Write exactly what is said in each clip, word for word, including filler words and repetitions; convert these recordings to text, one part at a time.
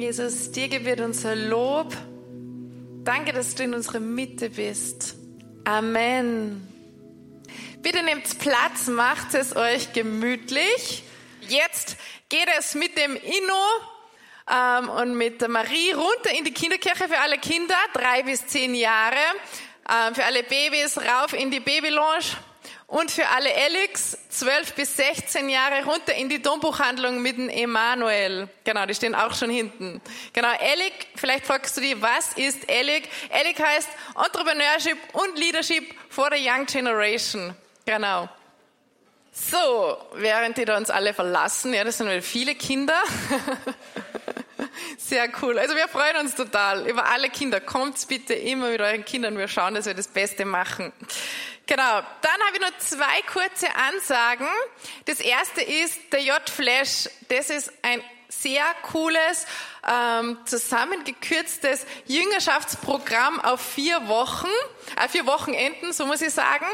Jesus, dir gebührt unser Lob. Danke, dass du in unserer Mitte bist. Amen. Bitte nehmt Platz, macht es euch gemütlich. Jetzt geht es mit dem Inno ähm, und mit der Marie runter in die Kinderkirche für alle Kinder, drei bis zehn Jahre. Ähm, für alle Babys rauf in die Baby-Lounge. Und für alle Eliks, zwölf bis sechzehn Jahre, runter in die Dombuchhandlung mit dem Emmanuel. Genau, die stehen auch schon hinten. Genau, Elik, vielleicht fragst du dich, was ist Elik? Elik heißt Entrepreneurship und Leadership for the Young Generation. Genau. So, während die da uns alle verlassen, ja, das sind viele Kinder. Sehr cool. Also wir freuen uns total über alle Kinder. Kommt bitte immer mit euren Kindern. Wir schauen, dass wir das Beste machen. Genau, dann habe ich noch zwei kurze Ansagen. Das erste ist der J-Flash. Das ist ein sehr cooles, ähm, zusammengekürztes Jüngerschaftsprogramm auf vier Wochen, äh, vier Wochenenden, so muss ich sagen.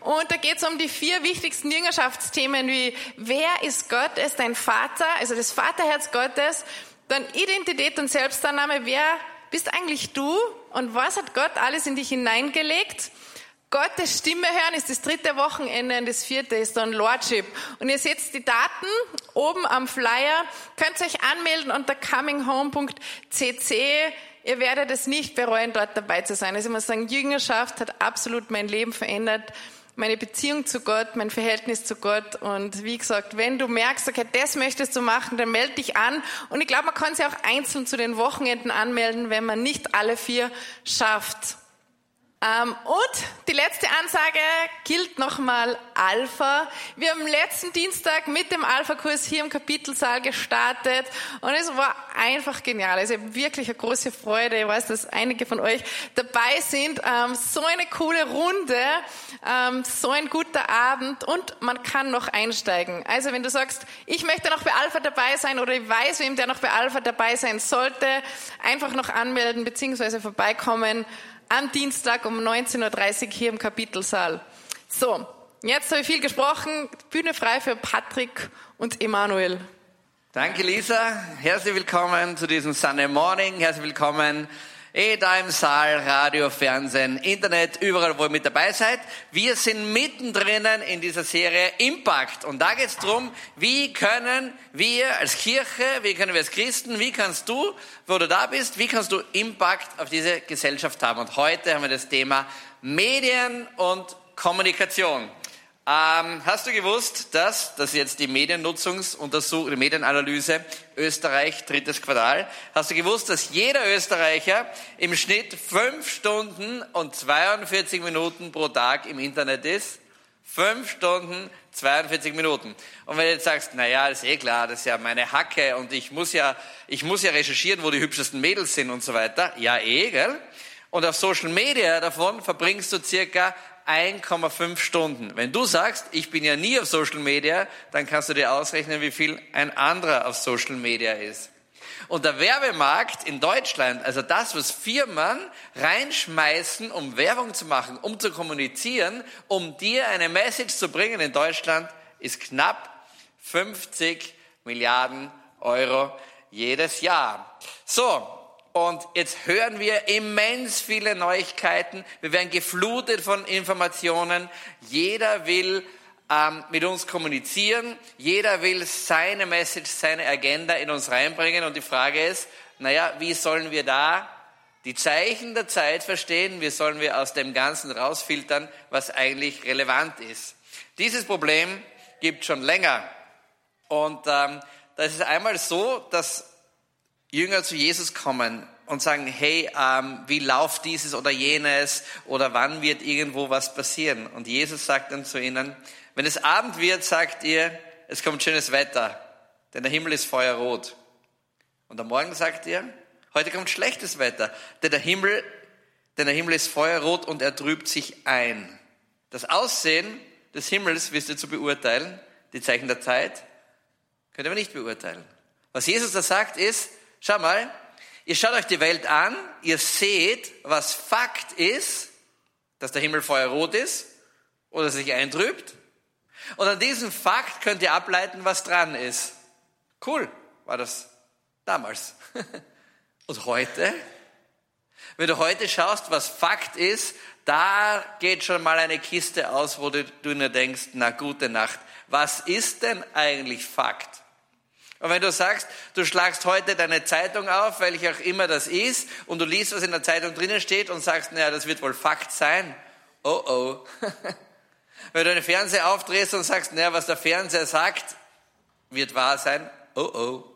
Und da geht es um die vier wichtigsten Jüngerschaftsthemen wie, wer ist Gott, ist dein Vater, also das Vaterherz Gottes, dann Identität und Selbstannahme, wer bist eigentlich du und was hat Gott alles in dich hineingelegt? Gottes Stimme hören ist das dritte Wochenende und das vierte ist dann Lordship. Und ihr seht die Daten oben am Flyer. Könnt ihr euch anmelden unter cominghome punkt c c. Ihr werdet es nicht bereuen, dort dabei zu sein. Also ich muss sagen, Jüngerschaft hat absolut mein Leben verändert. Meine Beziehung zu Gott, mein Verhältnis zu Gott. Und wie gesagt, wenn du merkst, okay, das möchtest du machen, dann melde dich an. Und ich glaube, man kann sich auch einzeln zu den Wochenenden anmelden, wenn man nicht alle vier schafft. Um, und die letzte Ansage gilt nochmal Alpha. Wir haben letzten Dienstag mit dem Alpha-Kurs hier im Kapitelsaal gestartet und es war einfach genial. Also ich habe wirklich eine große Freude. Ich weiß, dass einige von euch dabei sind. Um, so eine coole Runde, um, so ein guter Abend und man kann noch einsteigen. Also wenn du sagst, ich möchte noch bei Alpha dabei sein oder ich weiß, wem der noch bei Alpha dabei sein sollte, einfach noch anmelden bzw. vorbeikommen. Am Dienstag um neunzehn Uhr dreißig hier im Kapitelsaal. So, jetzt habe ich viel gesprochen. Bühne frei für Patrick und Emanuel. Danke, Lisa. Herzlich willkommen zu diesem Sunday Morning. Herzlich willkommen eh da im Saal, Radio, Fernsehen, Internet, überall, wo ihr mit dabei seid. Wir sind mittendrin in dieser Serie Impact. Und da geht es darum, wie können wir als Kirche, wie können wir als Christen, wie kannst du, wo du da bist, wie kannst du Impact auf diese Gesellschaft haben. Und heute haben wir das Thema Medien und Kommunikation. Ähm, hast du gewusst, dass, das ist jetzt die Mediennutzungsuntersuchung, die Medienanalyse Österreich, drittes Quartal, hast du gewusst, dass jeder Österreicher im Schnitt fünf Stunden und zweiundvierzig Minuten pro Tag im Internet ist? Fünf Stunden, zweiundvierzig Minuten. Und wenn du jetzt sagst, naja, ist eh klar, das ist ja meine Hacke und ich muss ja, ich muss ja recherchieren, wo die hübschesten Mädels sind und so weiter. Ja, eh, gell? Und auf Social Media davon verbringst du circa eineinhalb Stunden. Wenn du sagst, ich bin ja nie auf Social Media, dann kannst du dir ausrechnen, wie viel ein anderer auf Social Media ist. Und der Werbemarkt in Deutschland, also das, was Firmen reinschmeißen, um Werbung zu machen, um zu kommunizieren, um dir eine Message zu bringen in Deutschland, ist knapp fünfzig Milliarden Euro jedes Jahr. So. Und jetzt hören wir immens viele Neuigkeiten. Wir werden geflutet von Informationen. Jeder will ähm, mit uns kommunizieren. Jeder will seine Message, seine Agenda in uns reinbringen. Und die Frage ist, naja, wie sollen wir da die Zeichen der Zeit verstehen? Wie sollen wir aus dem Ganzen rausfiltern, was eigentlich relevant ist? Dieses Problem gibt schon länger. Und ähm, das ist einmal so, dass Jünger zu Jesus kommen und sagen, hey, ähm, wie läuft dieses oder jenes oder wann wird irgendwo was passieren? Und Jesus sagt dann zu ihnen, wenn es Abend wird, sagt ihr, es kommt schönes Wetter, denn der Himmel ist feuerrot. Und am Morgen sagt ihr, heute kommt schlechtes Wetter, denn der Himmel, denn der Himmel ist feuerrot und er trübt sich ein. Das Aussehen des Himmels wisst ihr zu beurteilen, die Zeichen der Zeit könnt ihr aber nicht beurteilen. Was Jesus da sagt ist, schau mal, ihr schaut euch die Welt an, ihr seht, was Fakt ist, dass der Himmel feuerrot ist oder sich eintrübt. Und an diesem Fakt könnt ihr ableiten, was dran ist. Cool, war das Damals. Und heute? Wenn du heute schaust, was Fakt ist, da geht schon mal eine Kiste aus, wo du nur denkst, na gute Nacht, was ist denn eigentlich Fakt? Und wenn du sagst, du schlagst heute deine Zeitung auf, welche auch immer das ist, und du liest, was in der Zeitung drinnen steht und sagst, naja, das wird wohl Fakt sein, oh oh. Wenn du einen Fernseher aufdrehst und sagst, naja, was der Fernseher sagt, wird wahr sein, oh oh.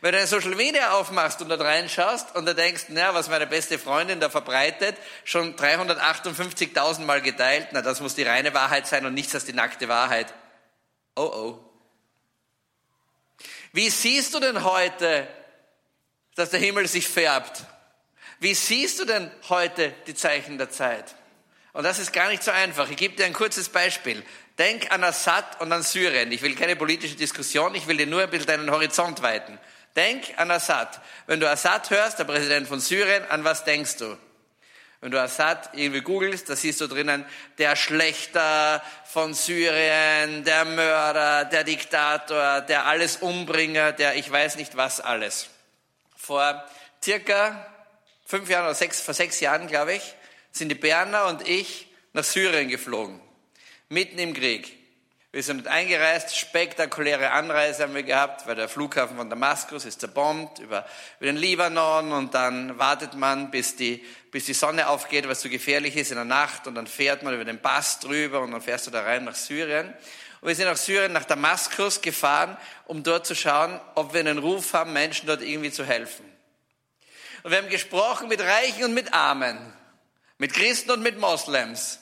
Wenn du ein Social Media aufmachst und da reinschaust und da denkst, na, was meine beste Freundin da verbreitet, schon dreihundertachtundfünfzigtausend Mal geteilt, na, das muss die reine Wahrheit sein und nichts als die nackte Wahrheit. Oh oh. Wie siehst du denn heute, dass der Himmel sich färbt? Wie siehst du denn heute die Zeichen der Zeit? Und das ist gar nicht so einfach. Ich gebe dir ein kurzes Beispiel. Denk an Assad und an Syrien. Ich will keine politische Diskussion, ich will dir nur ein bisschen deinen Horizont weiten. Denk an Assad. Wenn du Assad hörst, der Präsident von Syrien, an was denkst du? Wenn du Assad irgendwie googelst, da siehst du drinnen, der Schlechter von Syrien, der Mörder, der Diktator, der alles Umbringer, der ich weiß nicht was alles. Vor circa fünf Jahren oder sechs, vor sechs Jahren, glaube ich, sind die Berner und ich nach Syrien geflogen. Mitten im Krieg. Wir sind eingereist, spektakuläre Anreise haben wir gehabt, weil der Flughafen von Damaskus ist zerbombt, über, über den Libanon, und dann wartet man, bis die, bis die Sonne aufgeht, was so gefährlich ist in der Nacht, und dann fährt man über den Pass drüber und dann fährst du da rein nach Syrien. Und wir sind nach Syrien, nach Damaskus gefahren, um dort zu schauen, ob wir einen Ruf haben, Menschen dort irgendwie zu helfen. Und wir haben gesprochen mit Reichen und mit Armen, mit Christen und mit Moslems,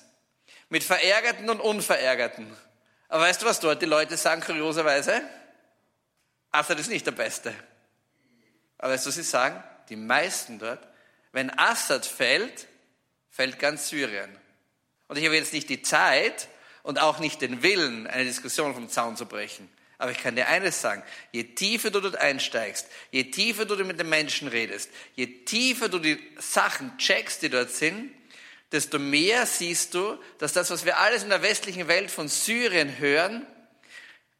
mit Verärgerten und Unverärgerten. Aber weißt du, was dort die Leute sagen, kurioserweise? Assad ist nicht der Beste. Aber weißt du, was sie sagen? Die meisten dort, wenn Assad fällt, fällt ganz Syrien. Und ich habe jetzt nicht die Zeit und auch nicht den Willen, eine Diskussion vom Zaun zu brechen. Aber ich kann dir eines sagen, je tiefer du dort einsteigst, je tiefer du mit den Menschen redest, je tiefer du die Sachen checkst, die dort sind, desto mehr siehst du, dass das, was wir alles in der westlichen Welt von Syrien hören,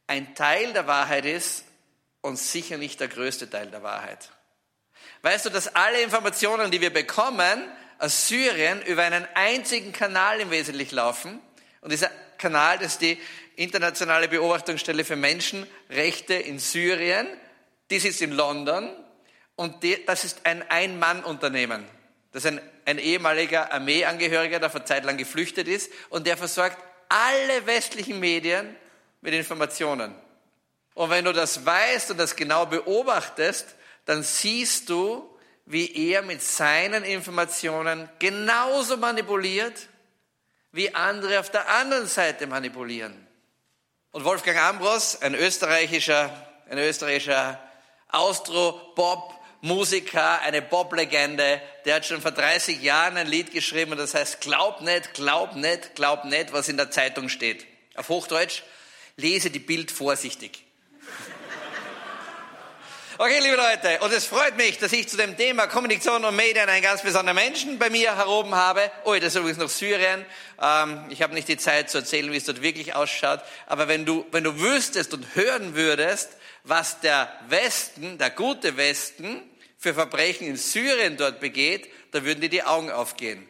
ein Teil der Wahrheit ist und sicher nicht der größte Teil der Wahrheit. Weißt du, dass alle Informationen, die wir bekommen aus Syrien, über einen einzigen Kanal im Wesentlichen laufen? Und dieser Kanal ist die Internationale Beobachtungsstelle für Menschenrechte in Syrien. Die sitzt in London und die, das ist ein Ein-Mann-Unternehmen. Das ist ein, ein ehemaliger Armeeangehöriger, der vor Zeit lang geflüchtet ist, und der versorgt alle westlichen Medien mit Informationen. Und wenn du das weißt und das genau beobachtest, dann siehst du, wie er mit seinen Informationen genauso manipuliert, wie andere auf der anderen Seite manipulieren. Und Wolfgang Ambros, ein österreichischer, ein österreichischer Austro-Bob, Musiker, eine Bob-Legende, der hat schon vor dreißig Jahren ein Lied geschrieben, und das heißt, glaub nicht, glaub nicht, glaub nicht, was in der Zeitung steht. Auf Hochdeutsch, lese die Bild vorsichtig. Okay, liebe Leute, und es freut mich, dass ich zu dem Thema Kommunikation und Medien einen ganz besonderen Menschen bei mir heroben habe. Oh, das ist übrigens noch Syrien. Ähm, ich habe nicht die Zeit zu erzählen, wie es dort wirklich ausschaut. Aber wenn du, wenn du wüsstest und hören würdest, was der Westen, der gute Westen, für Verbrechen in Syrien dort begeht, da würden dir die Augen aufgehen.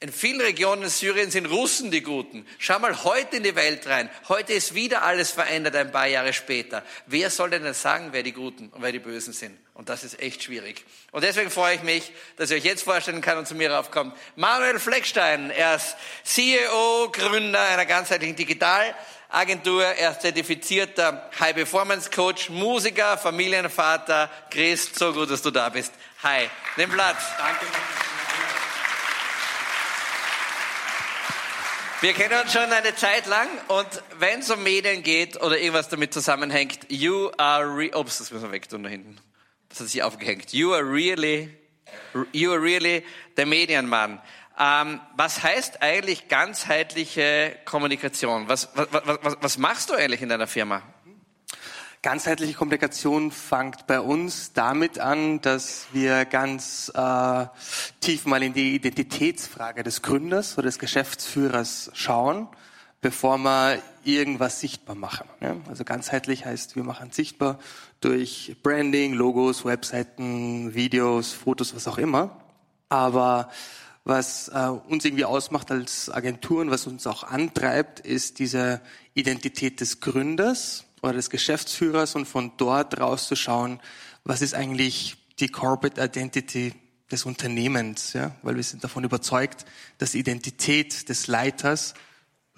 In vielen Regionen in Syrien sind Russen die Guten. Schau mal heute in die Welt rein. Heute ist wieder alles verändert, ein paar Jahre später. Wer soll denn dann sagen, wer die Guten und wer die Bösen sind? Und das ist echt schwierig. Und deswegen freue ich mich, dass ich euch jetzt vorstellen kann und zu mir raufkommt. Emmanuel Fleckstein, er ist C E O, Gründer einer ganzheitlichen Digitalagentur, er ist zertifizierter High-Performance-Coach, Musiker, Familienvater. Chris, so gut, dass du da bist. Hi, nimm Platz. Danke. Wir kennen uns schon eine Zeit lang, und wenn es um Medien geht oder irgendwas damit zusammenhängt, you are re- Ups, das müssen wir wegtun da hinten. Das hat sich aufgehängt. You are really, you are really der Medienmann. Ähm, was heißt eigentlich ganzheitliche Kommunikation? Was, was, was, was machst du eigentlich in deiner Firma? Ganzheitliche Kommunikation fängt bei uns damit an, dass wir ganz äh, tief mal in die Identitätsfrage des Gründers oder des Geschäftsführers schauen, bevor wir irgendwas sichtbar machen. Ja? Also ganzheitlich heißt, wir machen es sichtbar durch Branding, Logos, Webseiten, Videos, Fotos, was auch immer. Aber was äh, uns irgendwie ausmacht als Agenturen, was uns auch antreibt, ist diese Identität des Gründers oder des Geschäftsführers und von dort rauszuschauen, was ist eigentlich die Corporate Identity des Unternehmens, ja? Weil wir sind davon überzeugt, dass die Identität des Leiters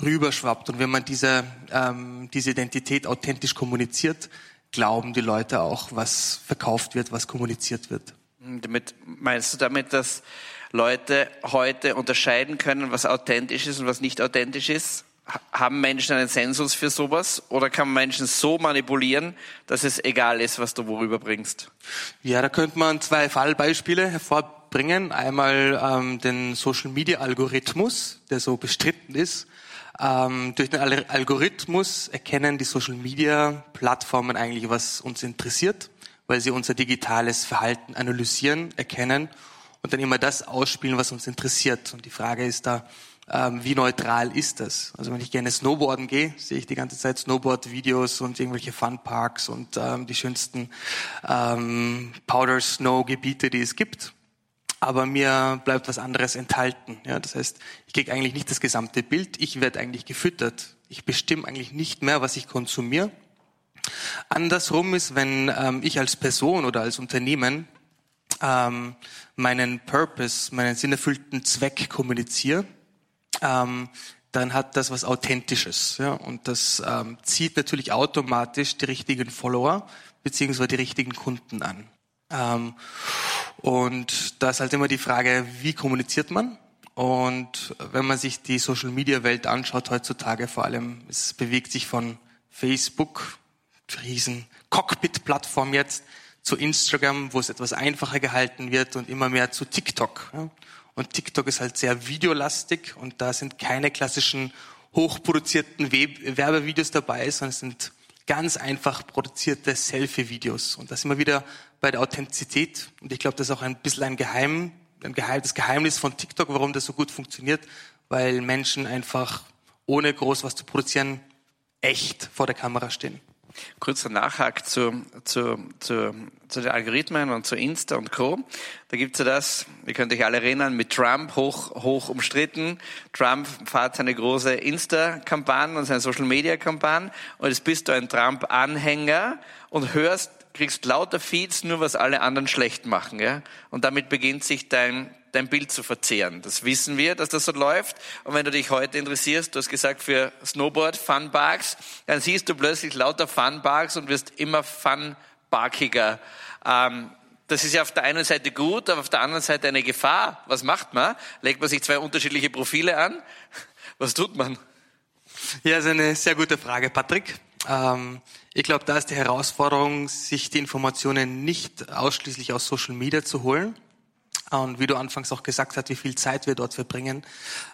rüberschwappt. Und wenn man diese, ähm, diese Identität authentisch kommuniziert, glauben die Leute auch, was verkauft wird, was kommuniziert wird. Damit, meinst du damit, dass Leute heute unterscheiden können, was authentisch ist und was nicht authentisch ist? Haben Menschen einen Sensus für sowas? Oder kann man Menschen so manipulieren, dass es egal ist, was du worüber bringst? Ja, da könnte man zwei Fallbeispiele hervorbringen. Einmal ähm, den Social-Media-Algorithmus, der so bestritten ist. Ähm, durch den Al- Algorithmus erkennen die Social-Media-Plattformen eigentlich, was uns interessiert, weil sie unser digitales Verhalten analysieren, erkennen und dann immer das ausspielen, was uns interessiert. Und die Frage ist da, Ähm, wie neutral ist das? Also wenn ich gerne Snowboarden gehe, sehe ich die ganze Zeit Snowboard-Videos und irgendwelche Funparks und ähm, die schönsten ähm, Powder-Snow-Gebiete, die es gibt. Aber mir bleibt was anderes enthalten. Ja, das heißt, ich kriege eigentlich nicht das gesamte Bild. Ich werde eigentlich gefüttert. Ich bestimme eigentlich nicht mehr, was ich konsumiere. Andersrum ist, wenn ähm, ich als Person oder als Unternehmen ähm, meinen Purpose, meinen sinnerfüllten Zweck kommuniziere, Ähm, dann hat das was Authentisches, ja, und das ähm, zieht natürlich automatisch die richtigen Follower beziehungsweise die richtigen Kunden an. Ähm, und da ist halt immer die Frage, wie kommuniziert man? Und wenn man sich die Social-Media-Welt anschaut heutzutage, vor allem, es bewegt sich von Facebook, riesen Cockpit-Plattform jetzt, zu Instagram, wo es etwas einfacher gehalten wird, und immer mehr zu TikTok, ja. Und TikTok ist halt sehr videolastig und da sind keine klassischen hochproduzierten We- Werbevideos dabei, sondern es sind ganz einfach produzierte Selfie-Videos. Und da sind wir wieder bei der Authentizität. Und ich glaube, das ist auch ein bisschen ein Geheim, ein Geheim, das Geheimnis von TikTok, warum das so gut funktioniert, weil Menschen einfach ohne groß was zu produzieren echt vor der Kamera stehen. Kurzer Nachhack zu, zu, zu, zu den Algorithmen und zu Insta und Co. Da gibt's ja das, ihr könnt euch alle erinnern, mit Trump hoch, hoch umstritten. Trump fährt seine große Insta-Kampagne und seine Social-Media-Kampagne und jetzt bist du ein Trump-Anhänger und hörst, kriegst lauter Feeds, nur was alle anderen schlecht machen, ja? Und damit beginnt sich dein dein Bild zu verzehren. Das wissen wir, dass das so läuft. Und wenn du dich heute interessierst, du hast gesagt, für Snowboard, Funparks, dann siehst du plötzlich lauter Funparks und wirst immer funparkiger. Ähm, das ist ja auf der einen Seite gut, aber auf der anderen Seite eine Gefahr. Was macht man? Legt man sich zwei unterschiedliche Profile an? Was tut man? Ja, das ist eine sehr gute Frage, Patrick. Ähm, ich glaube, da ist die Herausforderung, sich die Informationen nicht ausschließlich aus Social Media zu holen. Und wie du anfangs auch gesagt hast, wie viel Zeit wir dort verbringen,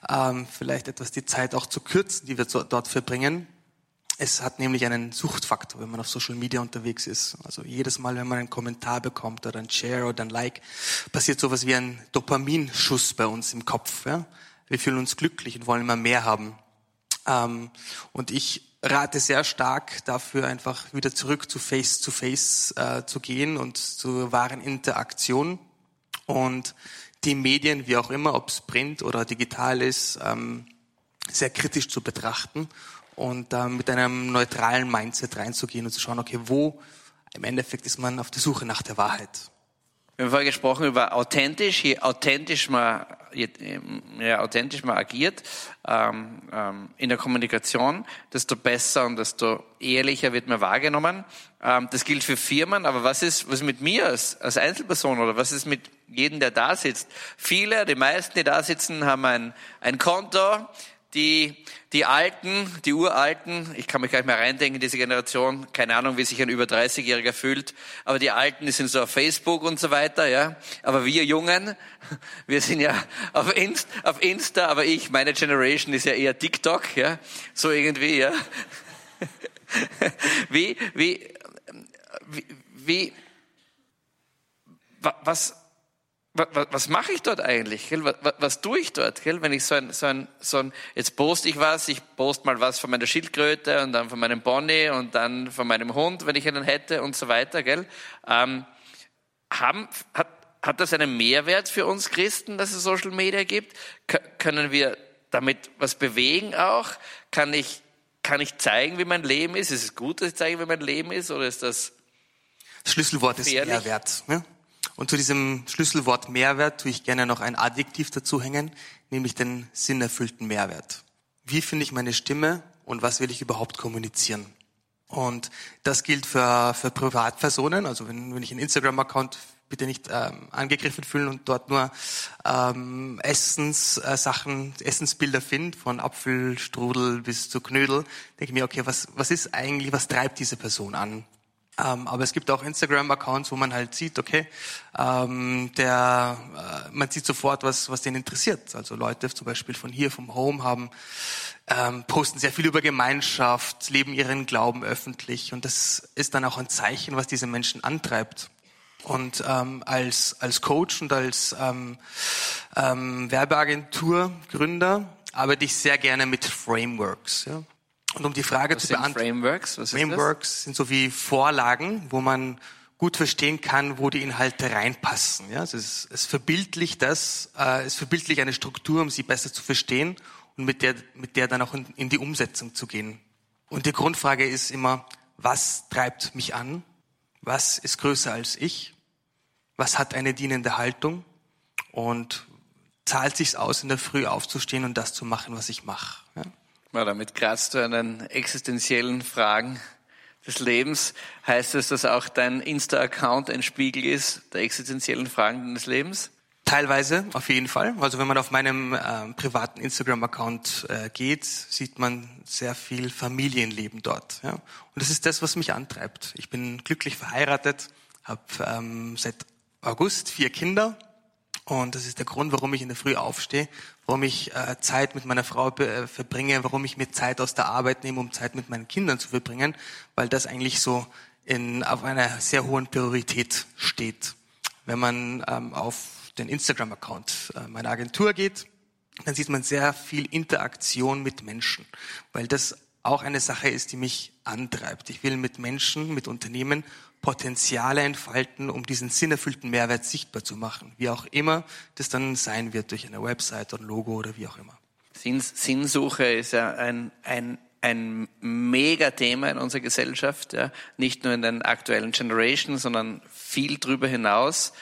ähm, vielleicht etwas die Zeit auch zu kürzen, die wir dort verbringen. Es hat nämlich einen Suchtfaktor, wenn man auf Social Media unterwegs ist. Also jedes Mal, wenn man einen Kommentar bekommt oder einen Share oder einen Like, passiert sowas wie ein Dopaminschuss bei uns im Kopf. Ja? Wir fühlen uns glücklich und wollen immer mehr haben. Ähm, und ich rate sehr stark dafür, einfach wieder zurück zu Face-to-Face äh, zu gehen und zur wahren Interaktion. Und die Medien, wie auch immer, ob es Print oder digital ist, ähm, sehr kritisch zu betrachten und ähm, mit einem neutralen Mindset reinzugehen und zu schauen, okay, wo im Endeffekt ist man auf der Suche nach der Wahrheit. Wir haben vorher gesprochen über authentisch, je authentisch man, je, je authentisch man agiert ähm, ähm, in der Kommunikation, desto besser und desto ehrlicher wird man wahrgenommen. Ähm, das gilt für Firmen, aber was ist was mit mir als, als Einzelperson oder was ist mit jedem, der da sitzt? Viele, die meisten, die da sitzen, haben ein, ein Konto. Die, die Alten, die Uralten, ich kann mich gar nicht mehr reindenken in diese Generation, keine Ahnung, wie sich ein über dreißigjähriger fühlt, aber die Alten, die sind so auf Facebook und so weiter, ja. Aber wir Jungen, wir sind ja auf Insta, auf Insta, aber ich, meine Generation ist ja eher TikTok, ja. So irgendwie, ja. Wie, wie, wie, wie was, was, was mache ich dort eigentlich? Gell? Was, was, was tue ich dort? Gell? Wenn ich so ein, so ein, so ein, jetzt poste ich was, ich poste mal was von meiner Schildkröte und dann von meinem Pony und dann von meinem Hund, wenn ich einen hätte und so weiter. Gell? Ähm, haben, hat, hat das einen Mehrwert für uns Christen, dass es Social Media gibt? K- können wir damit was bewegen auch? Kann ich, kann ich zeigen, wie mein Leben ist? Ist es gut, dass ich zeige, wie mein Leben ist? Oder ist das Das Schlüsselwort gefährlich? Ist Mehrwert. Ne? Und zu diesem Schlüsselwort Mehrwert tue ich gerne noch ein Adjektiv dazu hängen, nämlich den sinnerfüllten Mehrwert. Wie finde ich meine Stimme und was will ich überhaupt kommunizieren? Und das gilt für, für Privatpersonen, also wenn, wenn ich einen Instagram-Account bitte nicht ähm, angegriffen fühlen und dort nur ähm, Essenssachen, äh, Essensbilder finde, von Apfelstrudel bis zu Knödel, denke ich mir, okay, was, was ist eigentlich, was treibt diese Person an? Ähm, aber es gibt auch Instagram-Accounts, wo man halt sieht, okay, ähm, der, äh, man sieht sofort, was, was den interessiert. Also Leute zum Beispiel von hier, vom Home haben, ähm, posten sehr viel über Gemeinschaft, leben ihren Glauben öffentlich und das ist dann auch ein Zeichen, was diese Menschen antreibt. Und ähm, als als Coach und als ähm, ähm, Werbeagenturgründer arbeite ich sehr gerne mit Frameworks. Ja? Und um die Frage was zu beantworten, Frameworks, was Frameworks ist sind so wie Vorlagen, wo man gut verstehen kann, wo die Inhalte reinpassen. Ja, also es, es verbildlicht das, äh, es verbildlicht eine Struktur, um sie besser zu verstehen und mit der mit der dann auch in, in die Umsetzung zu gehen. Und die Grundfrage ist immer, was treibt mich an? Was ist größer als ich? Was hat eine dienende Haltung? Und zahlt sich's aus, in der Früh aufzustehen und das zu machen, was ich mache? Ja? Ja, damit kratzt du an den existenziellen Fragen des Lebens. Heißt es, dass auch dein Insta-Account ein Spiegel ist der existenziellen Fragen deines Lebens? Teilweise, auf jeden Fall. Also wenn man auf meinem äh, privaten Instagram-Account äh, geht, sieht man sehr viel Familienleben dort. Ja? Und das ist das, was mich antreibt. Ich bin glücklich verheiratet, habe ähm, seit August vier Kinder. Und das ist der Grund, warum ich in der Früh aufstehe, warum ich äh, Zeit mit meiner Frau be- äh, verbringe, warum ich mir Zeit aus der Arbeit nehme, um Zeit mit meinen Kindern zu verbringen, weil das eigentlich so in, auf einer sehr hohen Priorität steht. Wenn man ähm, auf den Instagram-Account meiner Agentur geht, dann sieht man sehr viel Interaktion mit Menschen, weil das auch eine Sache ist, die mich antreibt. Ich will mit Menschen, mit Unternehmen Potenziale entfalten, um diesen sinnerfüllten Mehrwert sichtbar zu machen, wie auch immer das dann sein wird, durch eine Website oder ein Logo oder wie auch immer. Sinnsuche ist ja ein, ein ein Megathema in unserer Gesellschaft, ja, nicht nur in den aktuellen Generations, sondern viel drüber hinaus.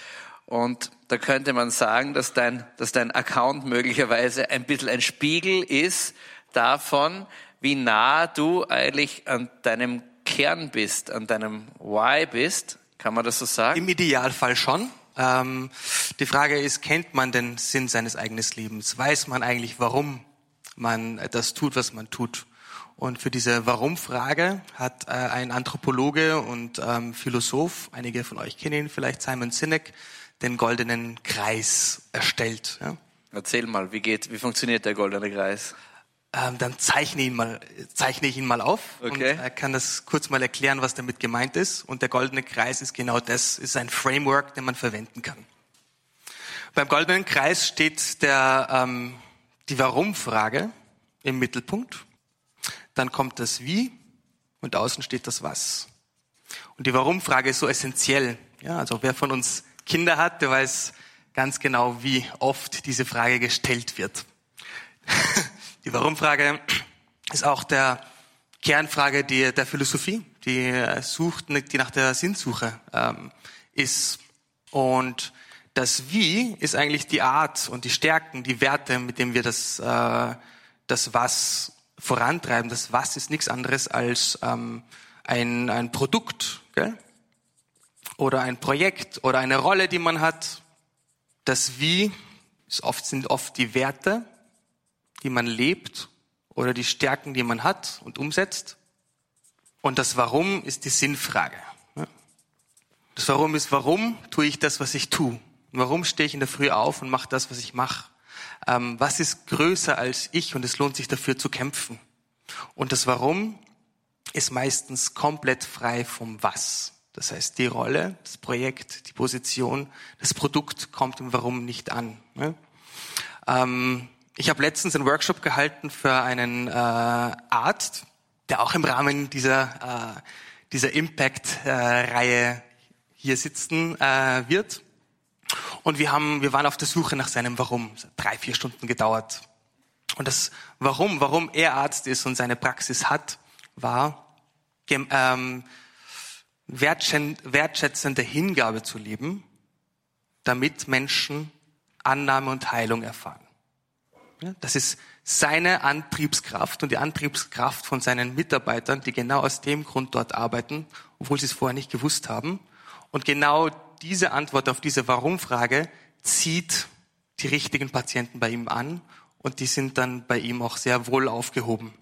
Und da könnte man sagen, dass dein, dass dein Account möglicherweise ein bisschen ein Spiegel ist davon, wie nah du eigentlich an deinem Kern bist, an deinem Why bist. Kann man das so sagen? Im Idealfall schon. Ähm, die Frage ist, kennt man den Sinn seines eigenen Lebens? Weiß man eigentlich, warum man das tut, was man tut? Und für diese Warum-Frage hat äh, ein Anthropologe und ähm, Philosoph, einige von euch kennen ihn vielleicht, Simon Sinek, den goldenen Kreis erstellt. Ja? Erzähl mal, wie geht, wie funktioniert der goldene Kreis? Ähm, dann zeichne ihn mal, zeichne ich ihn mal auf. Okay. Und äh, kann das kurz mal erklären, was damit gemeint ist. Und der goldene Kreis ist genau das, ist ein Framework, den man verwenden kann. Beim goldenen Kreis steht der, ähm, die Warum-Frage im Mittelpunkt. Dann kommt das Wie und außen steht das Was. Und die Warum-Frage ist so essentiell. Ja, also wer von uns Kinder hat, der weiß ganz genau, wie oft diese Frage gestellt wird. Die Warum-Frage ist auch der Kernfrage die, der Philosophie, die sucht, die nach der Sinnsuche ähm, ist. Und das Wie ist eigentlich die Art und die Stärken, die Werte, mit denen wir das, äh, das Was vorantreiben. Das Was ist nichts anderes als ähm, ein, ein Produkt, gell? Oder ein Projekt oder eine Rolle, die man hat. Das Wie ist oft, sind oft die Werte, die man lebt oder die Stärken, die man hat und umsetzt. Und das Warum ist die Sinnfrage. Das Warum ist, warum tue ich das, was ich tue? Warum stehe ich in der Früh auf und mache das, was ich mache? Ähm, was ist größer als ich und es lohnt sich dafür zu kämpfen? Und das Warum ist meistens komplett frei vom Was. Das heißt, die Rolle, das Projekt, die Position, das Produkt kommt im Warum nicht an. Ne? Ähm, ich habe letztens einen Workshop gehalten für einen äh, Arzt, der auch im Rahmen dieser, äh, dieser Impact-Reihe äh, hier sitzen äh, wird. Und wir haben, wir waren auf der Suche nach seinem Warum. Es hat drei, vier Stunden gedauert. Und das Warum, warum er Arzt ist und seine Praxis hat, war, ähm, wertschätzende Hingabe zu leben, damit Menschen Annahme und Heilung erfahren. Das ist seine Antriebskraft und die Antriebskraft von seinen Mitarbeitern, die genau aus dem Grund dort arbeiten, obwohl sie es vorher nicht gewusst haben. Und genau diese Antwort auf diese Warum-Frage zieht die richtigen Patienten bei ihm an und die sind dann bei ihm auch sehr wohl aufgehoben.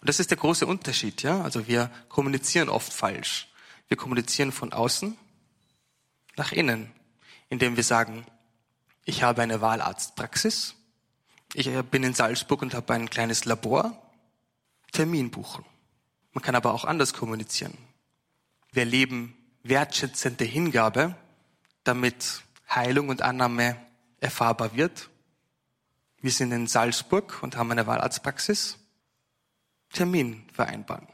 Und das ist der große Unterschied, ja? Also wir kommunizieren oft falsch. Wir kommunizieren von außen nach innen, indem wir sagen, ich habe eine Wahlarztpraxis, ich bin in Salzburg und habe ein kleines Labor, Termin buchen. Man kann aber auch anders kommunizieren. Wir leben wertschätzende Hingabe, damit Heilung und Annahme erfahrbar wird. Wir sind in Salzburg und haben eine Wahlarztpraxis. Termin vereinbaren.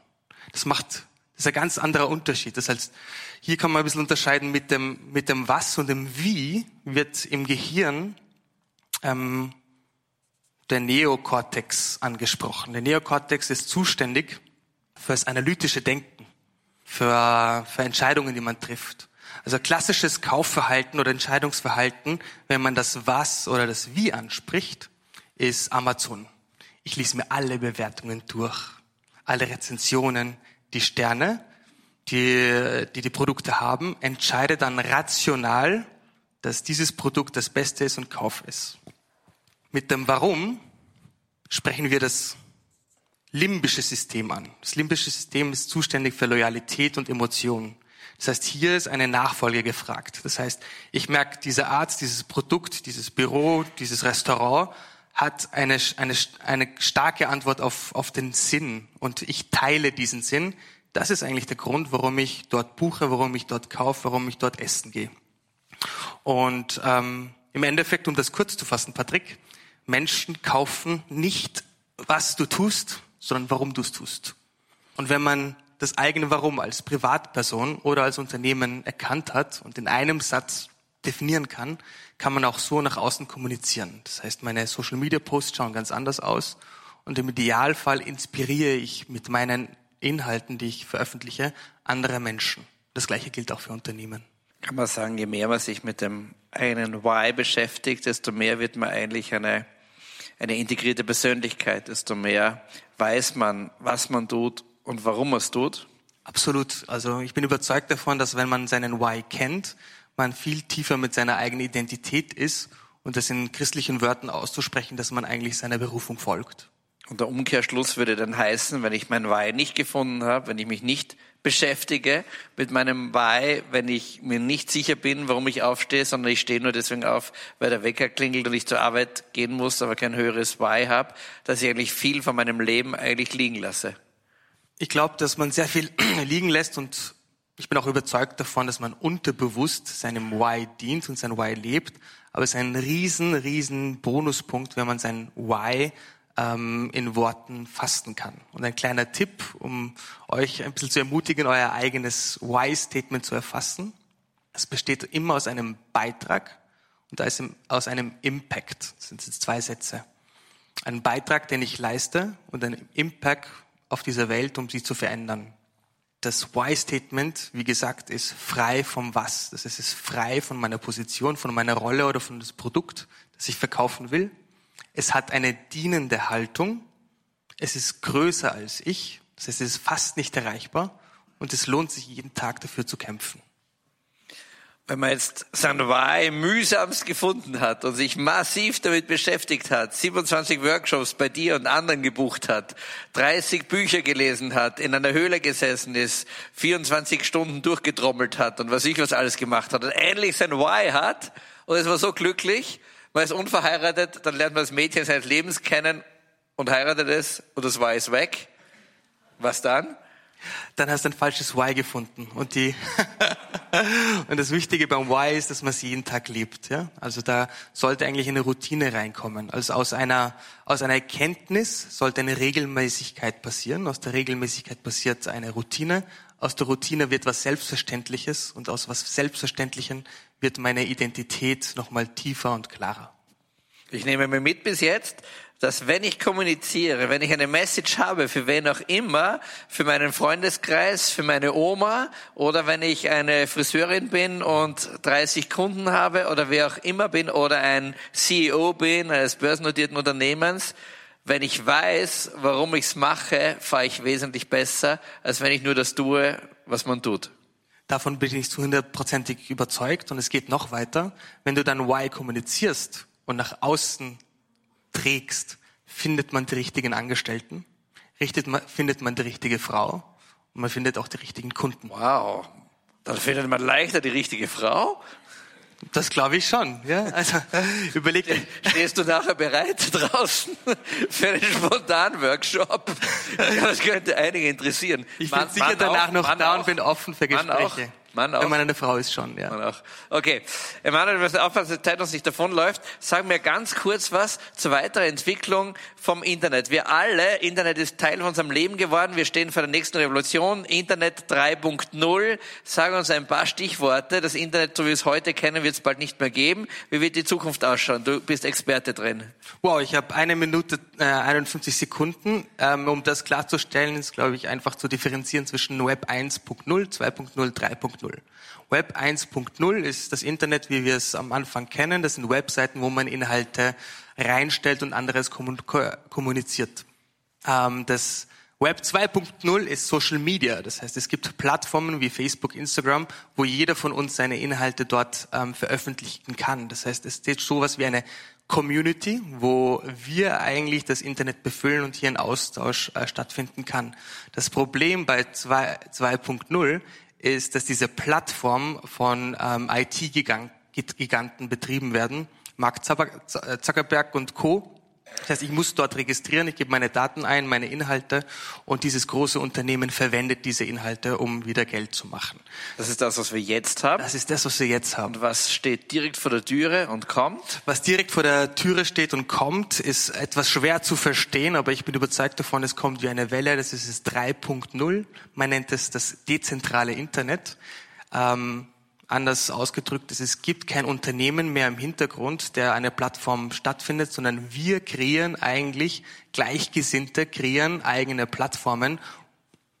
Das macht, das ist ein ganz anderer Unterschied. Das heißt, hier kann man ein bisschen unterscheiden mit dem, mit dem Was und dem Wie wird im Gehirn ähm, der Neokortex angesprochen. Der Neokortex ist zuständig für das analytische Denken, für, für Entscheidungen, die man trifft. Also klassisches Kaufverhalten oder Entscheidungsverhalten, wenn man das Was oder das Wie anspricht, ist Amazon. Ich lese mir alle Bewertungen durch, alle Rezensionen, die Sterne, die, die die Produkte haben, entscheide dann rational, dass dieses Produkt das Beste ist und kaufe es. Mit dem Warum sprechen wir das limbische System an. Das limbische System ist zuständig für Loyalität und Emotionen. Das heißt, hier ist eine Nachfolge gefragt. Das heißt, ich merke, dieser Arzt, dieses Produkt, dieses Büro, dieses Restaurant hat eine, eine, eine starke Antwort auf, auf den Sinn und ich teile diesen Sinn. Das ist eigentlich der Grund, warum ich dort buche, warum ich dort kaufe, warum ich dort essen gehe. Und ähm, im Endeffekt, um das kurz zu fassen, Patrick, Menschen kaufen nicht, was du tust, sondern warum du es tust. Und wenn man das eigene Warum als Privatperson oder als Unternehmen erkannt hat und in einem Satz definieren kann, kann man auch so nach außen kommunizieren. Das heißt, meine Social-Media-Posts schauen ganz anders aus und im Idealfall inspiriere ich mit meinen Inhalten, die ich veröffentliche, andere Menschen. Das Gleiche gilt auch für Unternehmen. Kann man sagen, je mehr man sich mit dem eigenen Why beschäftigt, desto mehr wird man eigentlich eine, eine integrierte Persönlichkeit, desto mehr weiß man, was man tut und warum man es tut. Absolut. Also ich bin überzeugt davon, dass wenn man seinen Why kennt, man viel tiefer mit seiner eigenen Identität ist und das in christlichen Wörtern auszusprechen, dass man eigentlich seiner Berufung folgt. Und der Umkehrschluss würde dann heißen, wenn ich mein Why nicht gefunden habe, wenn ich mich nicht beschäftige mit meinem Why, wenn ich mir nicht sicher bin, warum ich aufstehe, sondern ich stehe nur deswegen auf, weil der Wecker klingelt und ich zur Arbeit gehen muss, aber kein höheres Why habe, dass ich eigentlich viel von meinem Leben eigentlich liegen lasse. Ich glaube, dass man sehr viel liegen lässt und ich bin auch überzeugt davon, dass man unterbewusst seinem Why dient und sein Why lebt. Aber es ist ein riesen, riesen Bonuspunkt, wenn man sein Why ähm, in Worten fassen kann. Und ein kleiner Tipp, um euch ein bisschen zu ermutigen, euer eigenes Why-Statement zu erfassen. Es besteht immer aus einem Beitrag und aus einem Impact. Das sind jetzt zwei Sätze. Ein Beitrag, den ich leiste und ein Impact auf dieser Welt, um sie zu verändern. Das Why-Statement, wie gesagt, ist frei vom Was. Das heißt, es ist frei von meiner Position, von meiner Rolle oder von das Produkt, das ich verkaufen will. Es hat eine dienende Haltung. Es ist größer als ich. Das heißt, es ist fast nicht erreichbar. Und es lohnt sich, jeden Tag dafür zu kämpfen. Wenn man jetzt sein Why mühsamst gefunden hat und sich massiv damit beschäftigt hat, siebenundzwanzig Workshops bei dir und anderen gebucht hat, dreißig Bücher gelesen hat, in einer Höhle gesessen ist, vierundzwanzig Stunden durchgetrommelt hat und was ich was alles gemacht hat und endlich sein Why hat und es war so glücklich, man ist unverheiratet, dann lernt man das Mädchen seines Lebens kennen und heiratet es und das Why ist weg. Was dann? dann hast du ein falsches Why gefunden. Und die und das Wichtige beim Why ist, dass man es jeden Tag lebt. Ja? Also da sollte eigentlich eine Routine reinkommen. Also aus einer aus einer Erkenntnis sollte eine Regelmäßigkeit passieren. Aus der Regelmäßigkeit passiert eine Routine. Aus der Routine wird was Selbstverständliches und aus was Selbstverständlichem wird meine Identität nochmal tiefer und klarer. Ich nehme mir mit bis jetzt, dass wenn ich kommuniziere, wenn ich eine Message habe, für wen auch immer, für meinen Freundeskreis, für meine Oma oder wenn ich eine Friseurin bin und dreißig Kunden habe oder wer auch immer bin oder ein C E O bin, eines börsennotierten Unternehmens, wenn ich weiß, warum ich es mache, fahre ich wesentlich besser, als wenn ich nur das tue, was man tut. Davon bin ich zu hundertprozentig überzeugt und es geht noch weiter. Wenn du dein Why kommunizierst und nach außen trägst, findet man die richtigen Angestellten, richtet man, findet man die richtige Frau und man findet auch die richtigen Kunden. Wow, dann findet man leichter die richtige Frau? Das glaube ich schon. Ja? Also überleg. Stehst du nachher bereit draußen für einen spontanen Workshop? Das könnte einige interessieren. Ich bin sicher danach auch, noch da und bin offen für Gespräche. Mann auch. Wenn man eine Frau ist schon, ja. Mann auch. Okay. Emmanuel, wir müssen aufpassen, dass die Zeit uns nicht davonläuft. Sag mir ganz kurz was zur weiteren Entwicklung vom Internet. Wir alle, Internet ist Teil von unserem Leben geworden. Wir stehen vor der nächsten Revolution. Internet drei Punkt null. Sag uns ein paar Stichworte. Das Internet, so wie wir es heute kennen, wird es bald nicht mehr geben. Wie wird die Zukunft ausschauen? Du bist Experte drin. Wow, ich habe eine Minute, äh, einundfünfzig Sekunden. Ähm, um das klarzustellen, ist, glaube ich, einfach zu differenzieren zwischen Web eins Punkt null, zwei Punkt null, drei Punkt null. Web eins Punkt null ist das Internet, wie wir es am Anfang kennen. Das sind Webseiten, wo man Inhalte reinstellt und anderes kommuniziert. Das Web zwei Punkt null ist Social Media. Das heißt, es gibt Plattformen wie Facebook, Instagram, wo jeder von uns seine Inhalte dort veröffentlichen kann. Das heißt, es steht sowas wie eine Community, wo wir eigentlich das Internet befüllen und hier ein Austausch stattfinden kann. Das Problem bei zwei Punkt null ist, dass diese Plattformen von ähm, I T-Giganten betrieben werden. Mark Zuckerberg und Co. Das heißt, ich muss dort registrieren, ich gebe meine Daten ein, meine Inhalte und dieses große Unternehmen verwendet diese Inhalte, um wieder Geld zu machen. Das ist das, was wir jetzt haben? Das ist das, was wir jetzt haben. Und was steht direkt vor der Türe und kommt? Was direkt vor der Türe steht und kommt, ist etwas schwer zu verstehen, aber ich bin überzeugt davon, es kommt wie eine Welle, das ist das drei Punkt null. Man nennt es das dezentrale Internet. Ähm, Anders ausgedrückt ist, es gibt kein Unternehmen mehr im Hintergrund, der eine Plattform stattfindet, sondern wir kreieren eigentlich, Gleichgesinnte kreieren eigene Plattformen,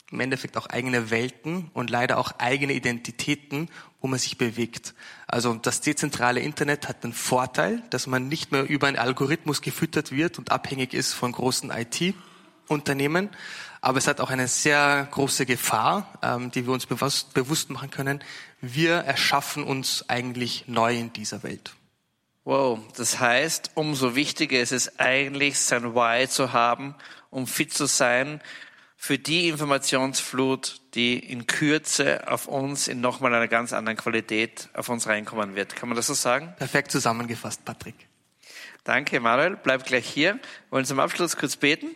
im Endeffekt auch eigene Welten und leider auch eigene Identitäten, wo man sich bewegt. Also das dezentrale Internet hat den Vorteil, dass man nicht mehr über einen Algorithmus gefüttert wird und abhängig ist von großen I T-Unternehmen. Aber es hat auch eine sehr große Gefahr, ähm, die wir uns bewusst, bewusst machen können. Wir erschaffen uns eigentlich neu in dieser Welt. Wow, das heißt, umso wichtiger ist es eigentlich, sein Why zu haben, um fit zu sein für die Informationsflut, die in Kürze auf uns in nochmal einer ganz anderen Qualität auf uns reinkommen wird. Kann man das so sagen? Perfekt zusammengefasst, Patrick. Danke, Manuel. Bleib gleich hier. Wir wollen zum Abschluss kurz beten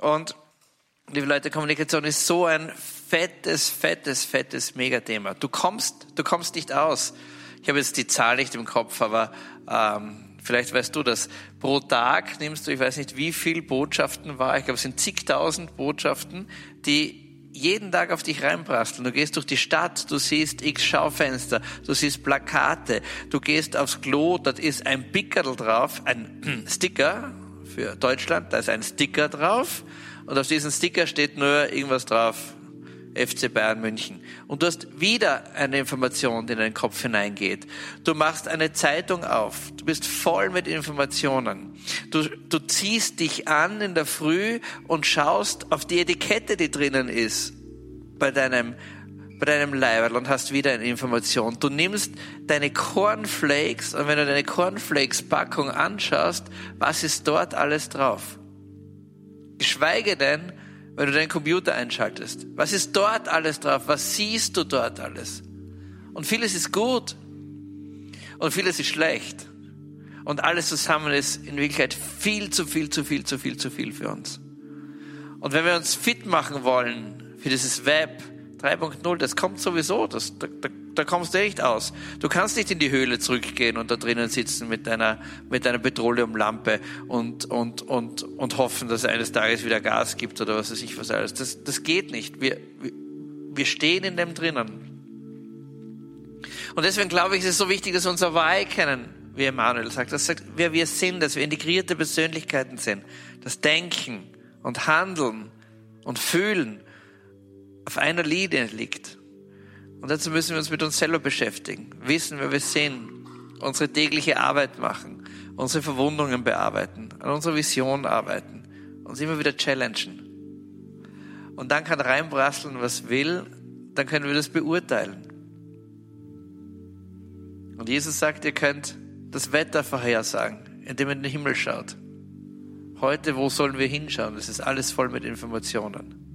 und liebe Leute, Kommunikation ist so ein fettes, fettes, fettes Megathema. Du kommst, du kommst nicht aus. Ich habe jetzt die Zahl nicht im Kopf, aber ähm, vielleicht weißt du das. Pro Tag nimmst du, ich weiß nicht, wie viel Botschaften war. Ich glaube, es sind zigtausend Botschaften, die jeden Tag auf dich reinprasseln. Du gehst durch die Stadt, du siehst x Schaufenster, du siehst Plakate, du gehst aufs Klo, dort ist ein Pickerl drauf, ein Sticker für Deutschland, da ist ein Sticker drauf. Und auf diesem Sticker steht nur irgendwas drauf, F C Bayern München. Und du hast wieder eine Information, die in deinen Kopf hineingeht. Du machst eine Zeitung auf. Du bist voll mit Informationen. Du, du ziehst dich an in der Früh und schaust auf die Etikette, die drinnen ist, bei deinem, bei deinem Leiberl und hast wieder eine Information. Du nimmst deine Cornflakes und wenn du deine Cornflakes-Packung anschaust, was ist dort alles drauf? Geschweige denn, wenn du deinen Computer einschaltest. Was ist dort alles drauf? Was siehst du dort alles? Und vieles ist gut. Und vieles ist schlecht. Und alles zusammen ist in Wirklichkeit viel zu viel, zu viel, zu viel, zu viel für uns. Und wenn wir uns fit machen wollen für dieses Web drei Punkt null, das kommt sowieso, das, da, da, da kommst du echt aus. Du kannst nicht in die Höhle zurückgehen und da drinnen sitzen mit deiner, mit deiner Petroleumlampe und, und, und, und hoffen, dass es eines Tages wieder Gas gibt oder was weiß ich was alles. Das, das geht nicht. Wir, wir stehen in dem drinnen. Und deswegen glaube ich, ist es so wichtig, dass wir unser Why kennen, wie Emmanuel sagt. Das sagt, wer wir sind, dass wir integrierte Persönlichkeiten sind. Das Denken und Handeln und Fühlen auf einer Linie liegt. Und dazu müssen wir uns mit uns selber beschäftigen, wissen, wer wir sind, unsere tägliche Arbeit machen, unsere Verwundungen bearbeiten, an unserer Vision arbeiten, uns immer wieder challengen. Und dann kann reinprasseln, was will, dann können wir das beurteilen. Und Jesus sagt, ihr könnt das Wetter vorhersagen, indem ihr in den Himmel schaut. Heute, wo sollen wir hinschauen? Das ist alles voll mit Informationen.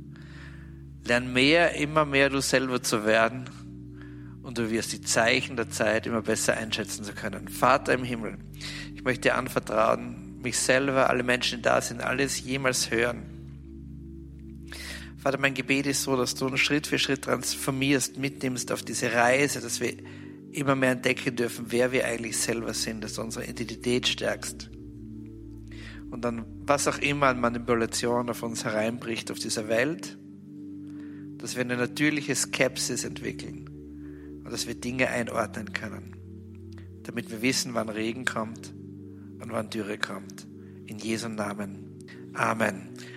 Lern mehr, immer mehr du selber zu werden und du wirst die Zeichen der Zeit immer besser einschätzen zu können. Vater im Himmel, ich möchte dir anvertrauen, mich selber, alle Menschen, die da sind, alles jemals hören. Vater, mein Gebet ist so, dass du uns Schritt für Schritt transformierst, mitnimmst auf diese Reise, dass wir immer mehr entdecken dürfen, wer wir eigentlich selber sind, dass du unsere Identität stärkst. Und dann, was auch immer an Manipulation auf uns hereinbricht auf dieser Welt, dass wir eine natürliche Skepsis entwickeln und dass wir Dinge einordnen können, damit wir wissen, wann Regen kommt und wann Dürre kommt. In Jesu Namen. Amen.